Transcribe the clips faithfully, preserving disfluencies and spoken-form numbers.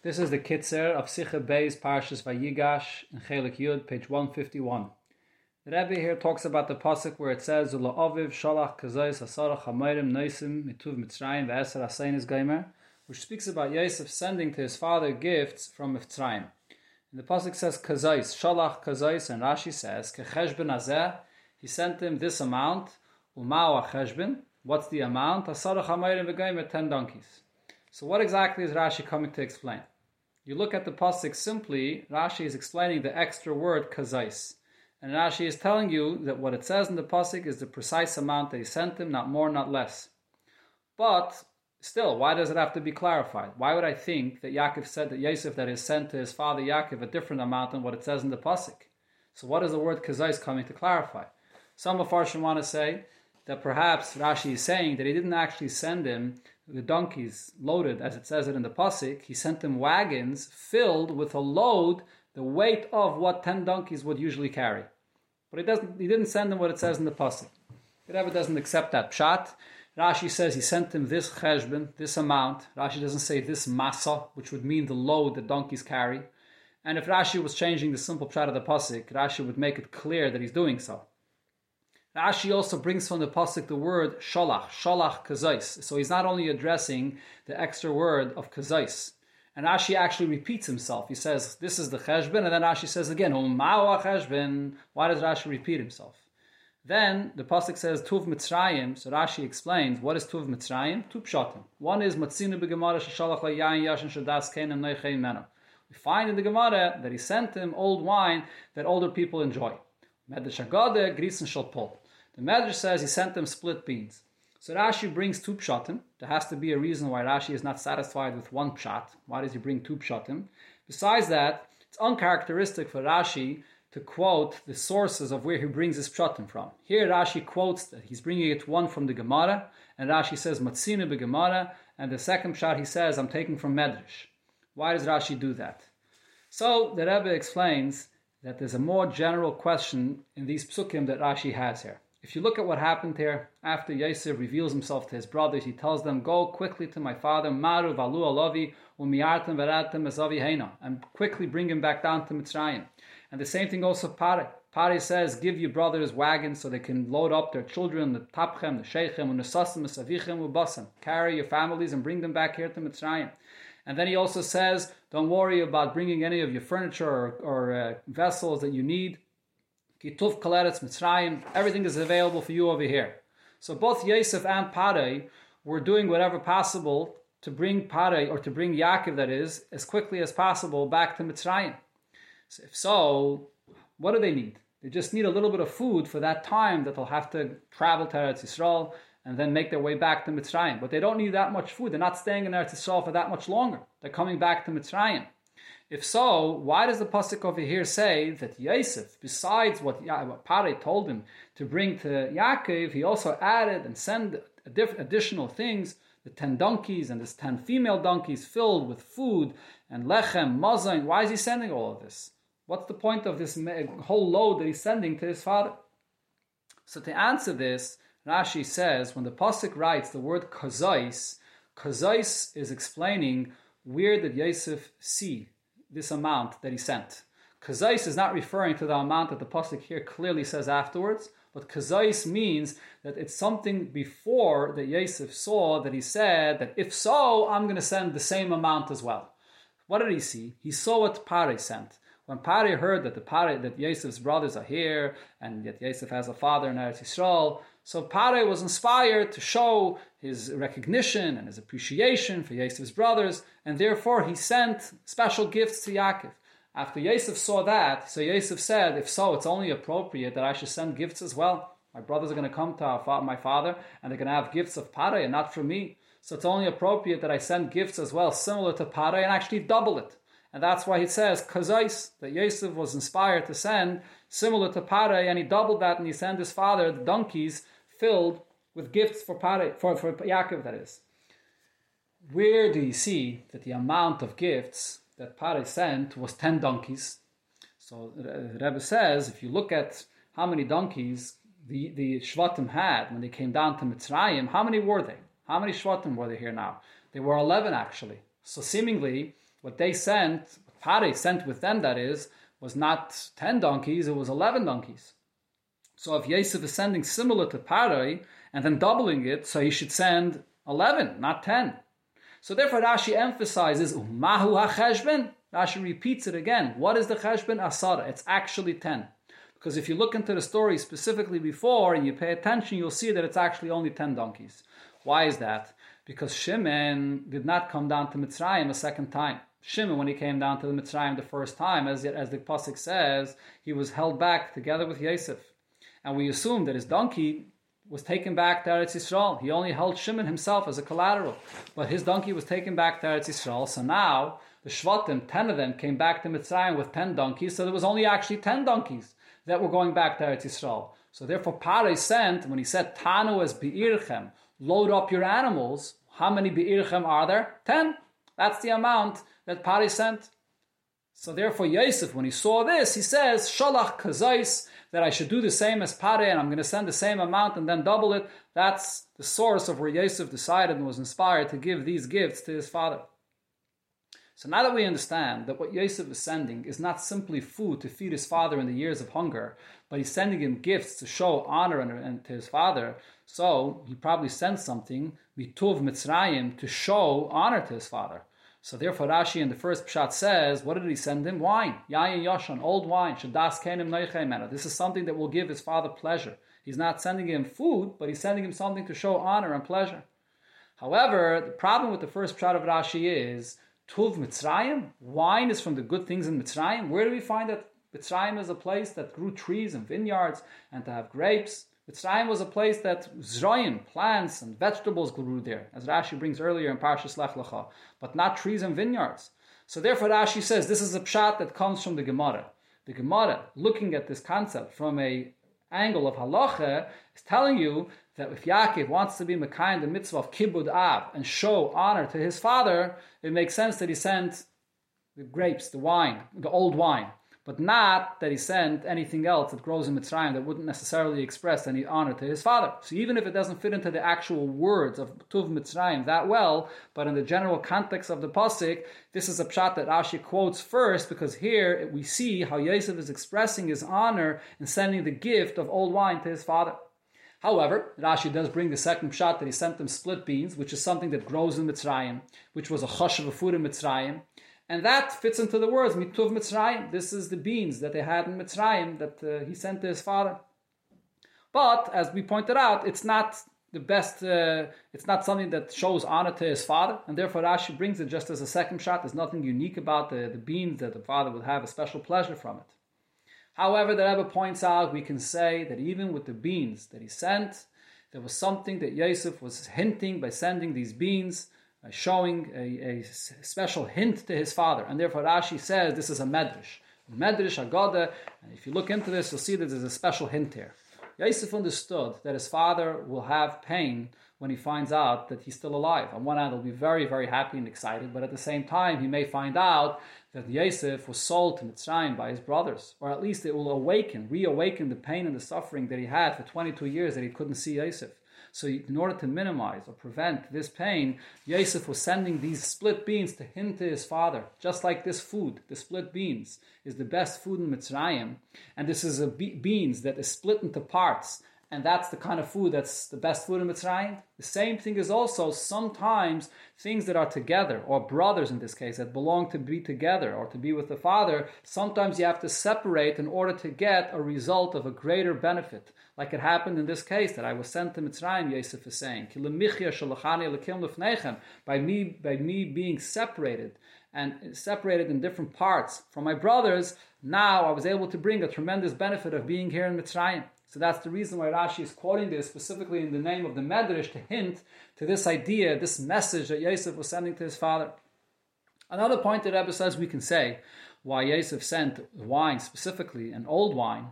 This is the Kitzur of Sichah Beis, Parshas Vayigash, in Chelek Yud, page one fifty-one. The Rebbe here talks about the pasuk where it says, Ula aviv, Shalach, kazais, asarach, hamayrim, noisim, tuv mitzrayim, ve'eser asainis geimer, which speaks about Yosef sending to his father gifts from Mitzrayim. And the pasuk says, kazais, Shalach, kazais, and Rashi says, ke cheshbon azeh, he sent him this amount, umao cheshbon, what's the amount? Asarach, hamayrim, v'geimer, ten donkeys. So what exactly is Rashi coming to explain? You look at the pasuk simply, Rashi is explaining the extra word kazais. And Rashi is telling you that what it says in the pasuk is the precise amount that he sent him, not more, not less. But still, why does it have to be clarified? Why would I think that Yaakov said that Yosef that is sent to his father Yaakov a different amount than what it says in the pasuk? So what is the word kazais coming to clarify? Some meforshim want to say that perhaps Rashi is saying that he didn't actually send him the donkeys loaded, as it says it in the pasuk. He sent them wagons filled with a load, the weight of what ten donkeys would usually carry. But he doesn't. He didn't send them what it says in the pasuk. The Rebbe doesn't accept that pshat. Rashi says he sent him this cheshbon, this amount. Rashi doesn't say this masa, which would mean the load that donkeys carry. And if Rashi was changing the simple pshat of the pasuk, Rashi would make it clear that he's doing so. Rashi also brings from the pasuk the word shalach, shalach kazais. So he's not only addressing the extra word of kazais. And Rashi actually repeats himself. He says, this is the cheshbon, and then Rashi says again, umao cheshbon. Why does Rashi repeat himself? Then the pasuk says tuv mitzrayim. So Rashi explains, what is tuv mitzrayim? Two pshatim. One is matzinu begamara shalach layayin yashin shodas kenem neichein meno. We find in the gemara that he sent him old wine that older people enjoy. Medrash agada grisin shalpol. The Medrash says he sent them split beans. So Rashi brings two pshatim. There has to be a reason why Rashi is not satisfied with one pshat. Why does he bring two pshatim? Besides that, it's uncharacteristic for Rashi to quote the sources of where he brings his pshatim from. Here Rashi quotes that he's bringing it one from the gemara, and Rashi says matzina begemara, and the second pshat he says I'm taking from Medrash. Why does Rashi do that? So the Rebbe explains that there's a more general question in these psukim that Rashi has here. If you look at what happened here, after Yosef reveals himself to his brothers, he tells them, go quickly to my father, Maru Valu Alavi, Umiartem Veratem Esavi Heino, and quickly bring him back down to Mitzrayim. And the same thing also Parei. Parei says, give your brothers wagons so they can load up their children, the Tapchem, the Sheichem, Unesasem, Esavichem, Ubasem. Carry your families and bring them back here to Mitzrayim. And then he also says, don't worry about bringing any of your furniture or, or uh, vessels that you need. Everything is available for you over here. So both Yosef and Parei were doing whatever possible to bring Parei, or to bring Yaakov, that is, as quickly as possible back to Mitzrayim. So if so, what do they need? They just need a little bit of food for that time that they'll have to travel to Eretz Yisrael and then make their way back to Mitzrayim. But they don't need that much food. They're not staying in Eretz Yisrael for that much longer. They're coming back to Mitzrayim. If so, why does the pasuk over here say that Yosef, besides what, ya- what Parei told him to bring to Yaakov, he also added and sent diff- additional things, the ten donkeys and the ten female donkeys filled with food and lechem, mazain? Why is he sending all of this? What's the point of this whole load that he's sending to his father? So to answer this, Rashi says, when the pasuk writes the word kazais, kazais is explaining where did Yosef see this amount that he sent. Kazais is not referring to the amount that the pasuk here clearly says afterwards, but kazais means that it's something before that Yosef saw that he said that if so, I'm going to send the same amount as well. What did he see? He saw what Parei sent. When Parei heard that the Parei, that Yosef's brothers are here and that Yosef has a father in Eretz Yisrael, so Parei was inspired to show his recognition and his appreciation for Yosef's brothers, and therefore he sent special gifts to Yaakov. After Yosef saw that, so Yosef said, if so, it's only appropriate that I should send gifts as well. My brothers are going to come to our fa- my father, and they're going to have gifts of Parei and not from me. So it's only appropriate that I send gifts as well, similar to Parei, and actually double it. And that's why he says, kazais, that Yosef was inspired to send, similar to Parei, and he doubled that, and he sent his father the donkeys filled with gifts for Parei, for, for Yaakov, that is. Where do you see that the amount of gifts that Parei sent was ten donkeys? So the Rebbe says, if you look at how many donkeys the, the Shvatim had when they came down to Mitzrayim, how many were they? How many Shvatim were there here now? There were eleven, actually. So seemingly, What they sent, what Parei sent with them, that is, was not ten donkeys, it was eleven donkeys. So if Yosef is sending similar to Parei, and then doubling it, so he should send eleven, not ten. So therefore Rashi emphasizes, Umahu ha-cheshbon. Rashi repeats it again. What is the cheshbon? Asara. It's actually ten. Because if you look into the story specifically before, and you pay attention, you'll see that it's actually only ten donkeys. Why is that? Because Shimon did not come down to Mitzrayim a second time. Shimon, when he came down to the Mitzrayim the first time, as, as the pasuk says, he was held back together with Yosef. And we assume that his donkey was taken back to Eretz Yisrael. He only held Shimon himself as a collateral. But his donkey was taken back to Eretz Yisrael. So now, the Shvatim, ten of them, came back to Mitzrayim with ten donkeys. So there was only actually ten donkeys that were going back to Eretz Yisrael. So therefore, Parei sent, when he said, Tanu es be'irchem, load up your animals. How many be'irchem are there? Ten. That's the amount that Parei sent. So therefore, Yosef, when he saw this, he says, Shalach kazais, that I should do the same as Parei, and I'm going to send the same amount and then double it. That's the source of where Yosef decided and was inspired to give these gifts to his father. So now that we understand that what Yosef is sending is not simply food to feed his father in the years of hunger, but he's sending him gifts to show honor and, and to his father, so he probably sent something, tuv mitzrayim, to show honor to his father. So therefore Rashi in the first pshat says, what did he send him? Wine, yayin yashin, old wine, shodas kenim noichay manah. This is something that will give his father pleasure. He's not sending him food, but he's sending him something to show honor and pleasure. However, the problem with the first pshat of Rashi is, tuv mitzrayim, wine is from the good things in Mitzrayim. Where do we find that Mitzrayim is a place that grew trees and vineyards and to have grapes? Mitzrayim was a place that zroyim, plants and vegetables grew there, as Rashi brings earlier in Parshas Lech, but not trees and vineyards. So therefore Rashi says this is a pshat that comes from the gemara. The gemara, looking at this concept from a angle of halacha, is telling you that if Yaakov wants to be mekayim the mitzvah of kibud av and show honor to his father, it makes sense that he sent the grapes, the wine, the old wine. But not that he sent anything else that grows in Mitzrayim that wouldn't necessarily express any honor to his father. So even if it doesn't fit into the actual words of Tuv Mitzrayim that well, but in the general context of the pasuk, this is a pshat that Rashi quotes first, because here we see how Yosef is expressing his honor in sending the gift of old wine to his father. However, Rashi does bring the second pshat that he sent them split beans, which is something that grows in Mitzrayim, which was a chashuv of food in Mitzrayim. And that fits into the words, mituv Mitzrayim. This is the beans that they had in Mitzrayim that uh, he sent to his father. But, as we pointed out, it's not the best, uh, it's not something that shows honor to his father. And therefore Rashi brings it just as a second shot. There's nothing unique about the, the beans that the father would have a special pleasure from it. However, the Rebbe points out, we can say that even with the beans that he sent, there was something that Yosef was hinting by sending these beans, Uh, showing a, a special hint to his father. And therefore Rashi says this is a medrash. Medrash, Agada, and if you look into this, you'll see that there's a special hint here. Yosef understood that his father will have pain when he finds out that he's still alive. On one hand, he'll be very, very happy and excited, but at the same time, he may find out that Yosef was sold to Mitzrayim by his brothers, or at least it will awaken, reawaken the pain and the suffering that he had for twenty-two years that he couldn't see Yosef. So in order to minimize or prevent this pain, Yosef was sending these split beans to him, to his father. Just like this food, the split beans, is the best food in Mitzrayim. And this is a be- beans that is split into parts. And that's the kind of food that's the best food in Mitzrayim. The same thing is also sometimes things that are together, or brothers in this case, that belong to be together or to be with the father. Sometimes you have to separate in order to get a result of a greater benefit. Like it happened in this case that I was sent to Mitzrayim, Yosef is saying, by me, by me being separated and separated in different parts from my brothers, now I was able to bring a tremendous benefit of being here in Mitzrayim. So that's the reason why Rashi is quoting this specifically in the name of the Medrash to hint to this idea, this message that Yosef was sending to his father. Another point that Rebbe says we can say why Yosef sent wine specifically, an old wine,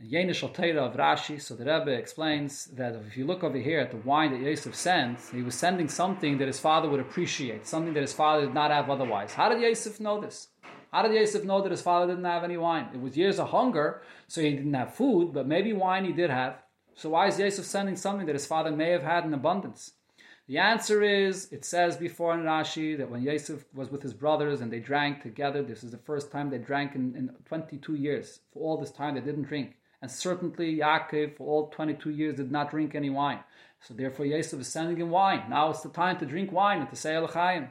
and Yenish Altera of Rashi. So the Rebbe explains that if you look over here at the wine that Yosef sent, he was sending something that his father would appreciate, something that his father did not have otherwise. How did Yosef know this? How did Yosef know that his father didn't have any wine? It was years of hunger, so he didn't have food, but maybe wine he did have. So why is Yosef sending something that his father may have had in abundance? The answer is, it says before in Rashi that when Yosef was with his brothers and they drank together, this is the first time they drank in, in twenty-two years. For all this time, they didn't drink. And certainly Yaakov, for all twenty-two years, did not drink any wine. So therefore Yosef is sending him wine. Now it's the time to drink wine and to say El Chaim.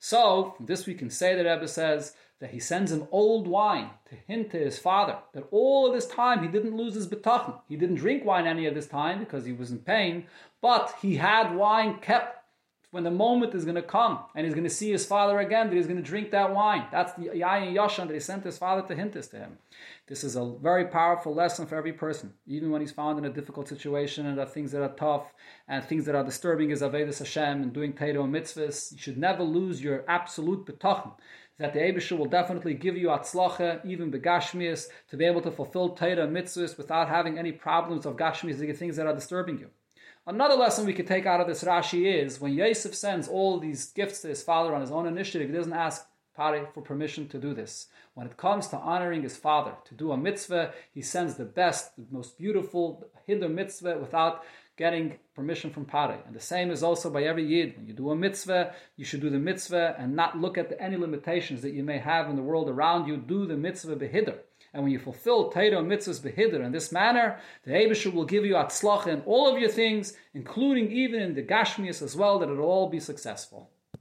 So, from this we can say that Rebbe says that he sends him old wine to hint to his father that all of this time he didn't lose his bitachon. He didn't drink wine any of this time because he was in pain, but he had wine kept when the moment is going to come and he's going to see his father again, that he's going to drink that wine. That's the yayin yashin that he sent his father to hint this to him. This is a very powerful lesson for every person, even when he's found in a difficult situation and there are things that are tough and things that are disturbing is Avedis Hashem and doing Teiru and mitzvahs. You should never lose your absolute betachon that the Ebishu will definitely give you atzloche, even begashmias, to be able to fulfill Teiru and mitzvahs without having any problems of gashmias, the things that are disturbing you. Another lesson we could take out of this Rashi is when Yosef sends all these gifts to his father on his own initiative, he doesn't ask Parei for permission to do this. When it comes to honoring his father, to do a mitzvah, he sends the best, the most beautiful hidr mitzvah without getting permission from Parei. And the same is also by every Yid. When you do a mitzvah, you should do the mitzvah and not look at the, any limitations that you may have in the world around you. Do the mitzvah behidr. And when you fulfill Teiru mitzvahs behidr in this manner, the Eibushu will give you atzloche in all of your things, including even in the gashmias as well, that it will all be successful.